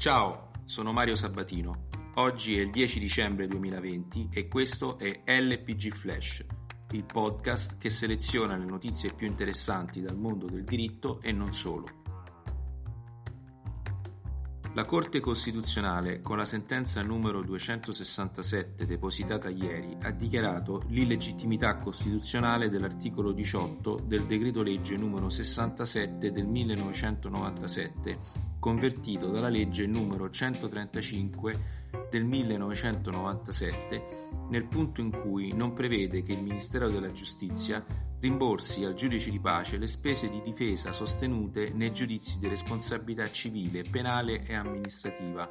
Ciao, sono Mario Sabatino. Oggi è il 10 dicembre 2020 e questo è LPG Flash, il podcast che seleziona le notizie più interessanti dal mondo del diritto e non solo. La Corte Costituzionale, con la sentenza numero 267 depositata ieri, ha dichiarato l'illegittimità costituzionale dell'articolo 18 del Decreto Legge numero 67 del 1997, convertito dalla legge numero 135 del 1997, nel punto in cui non prevede che il Ministero della Giustizia rimborsi al giudice di pace le spese di difesa sostenute nei giudizi di responsabilità civile, penale e amministrativa,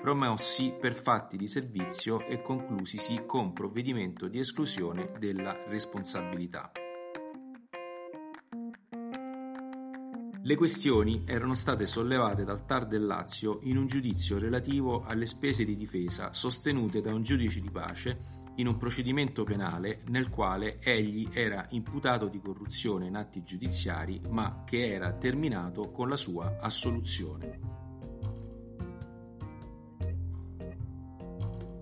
promossi per fatti di servizio e conclusisi con provvedimento di esclusione della responsabilità. Le questioni erano state sollevate dal Tar del Lazio in un giudizio relativo alle spese di difesa sostenute da un giudice di pace in un procedimento penale nel quale egli era imputato di corruzione in atti giudiziari, ma che era terminato con la sua assoluzione.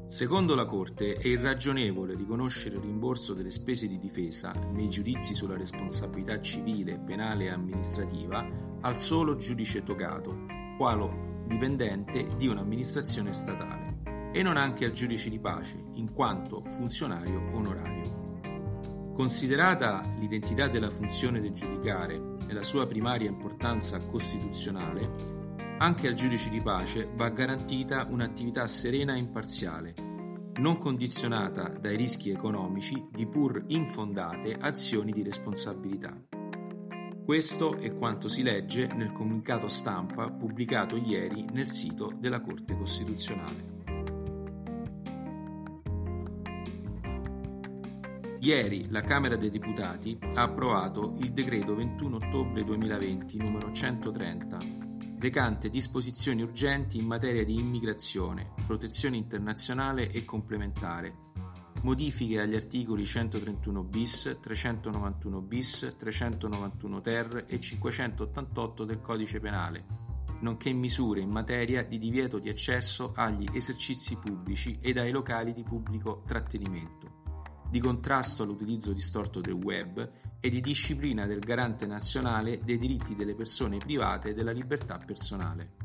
Secondo la Corte è irragionevole riconoscere il rimborso delle spese di difesa nei giudizi sulla responsabilità civile, penale e amministrativa al solo giudice togato, quale dipendente di un'amministrazione statale, e non anche al giudice di pace, in quanto funzionario onorario. Considerata l'identità della funzione del giudicare e la sua primaria importanza costituzionale, anche al giudice di pace va garantita un'attività serena e imparziale, non condizionata dai rischi economici di pur infondate azioni di responsabilità. Questo è quanto si legge nel comunicato stampa pubblicato ieri nel sito della Corte Costituzionale. Ieri la Camera dei Deputati ha approvato il decreto 21 ottobre 2020 numero 130, recante disposizioni urgenti in materia di immigrazione, protezione internazionale e complementare, modifiche agli articoli 131 bis, 391 bis, 391 ter e 588 del Codice Penale, nonché misure in materia di divieto di accesso agli esercizi pubblici ed ai locali di pubblico trattenimento, di contrasto all'utilizzo distorto del web e di disciplina del Garante nazionale dei diritti delle persone private e della libertà personale.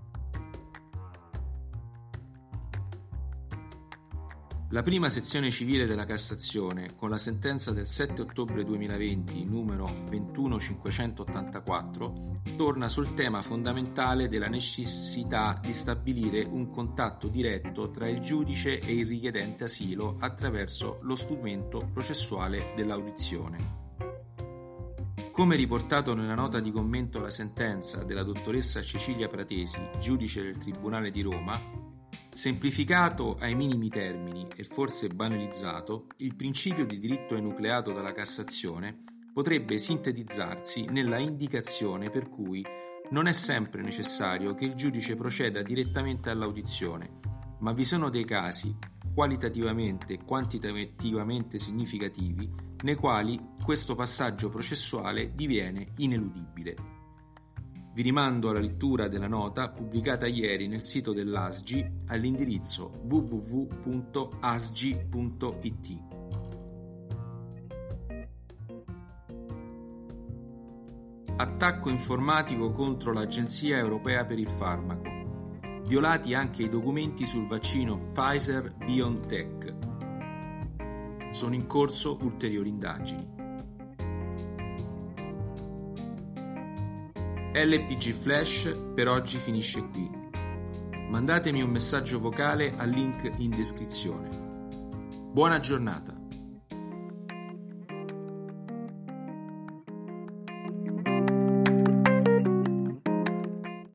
La prima sezione civile della Cassazione, con la sentenza del 7 ottobre 2020 numero 21584, torna sul tema fondamentale della necessità di stabilire un contatto diretto tra il giudice e il richiedente asilo attraverso lo strumento processuale dell'audizione. Come riportato nella nota di commento alla sentenza della dottoressa Cecilia Pratesi, giudice del Tribunale di Roma, semplificato ai minimi termini e forse banalizzato, il principio di diritto enucleato dalla Cassazione potrebbe sintetizzarsi nella indicazione per cui non è sempre necessario che il giudice proceda direttamente all'audizione, ma vi sono dei casi, qualitativamente e quantitativamente significativi, nei quali questo passaggio processuale diviene ineludibile. Vi rimando alla lettura della nota pubblicata ieri nel sito dell'ASGI all'indirizzo www.asgi.it. Attacco informatico contro l'Agenzia Europea per il Farmaco. Violati anche i documenti sul vaccino Pfizer-BioNTech. Sono in corso ulteriori indagini. LPG Flash per oggi finisce qui. Mandatemi un messaggio vocale al link in descrizione. Buona giornata!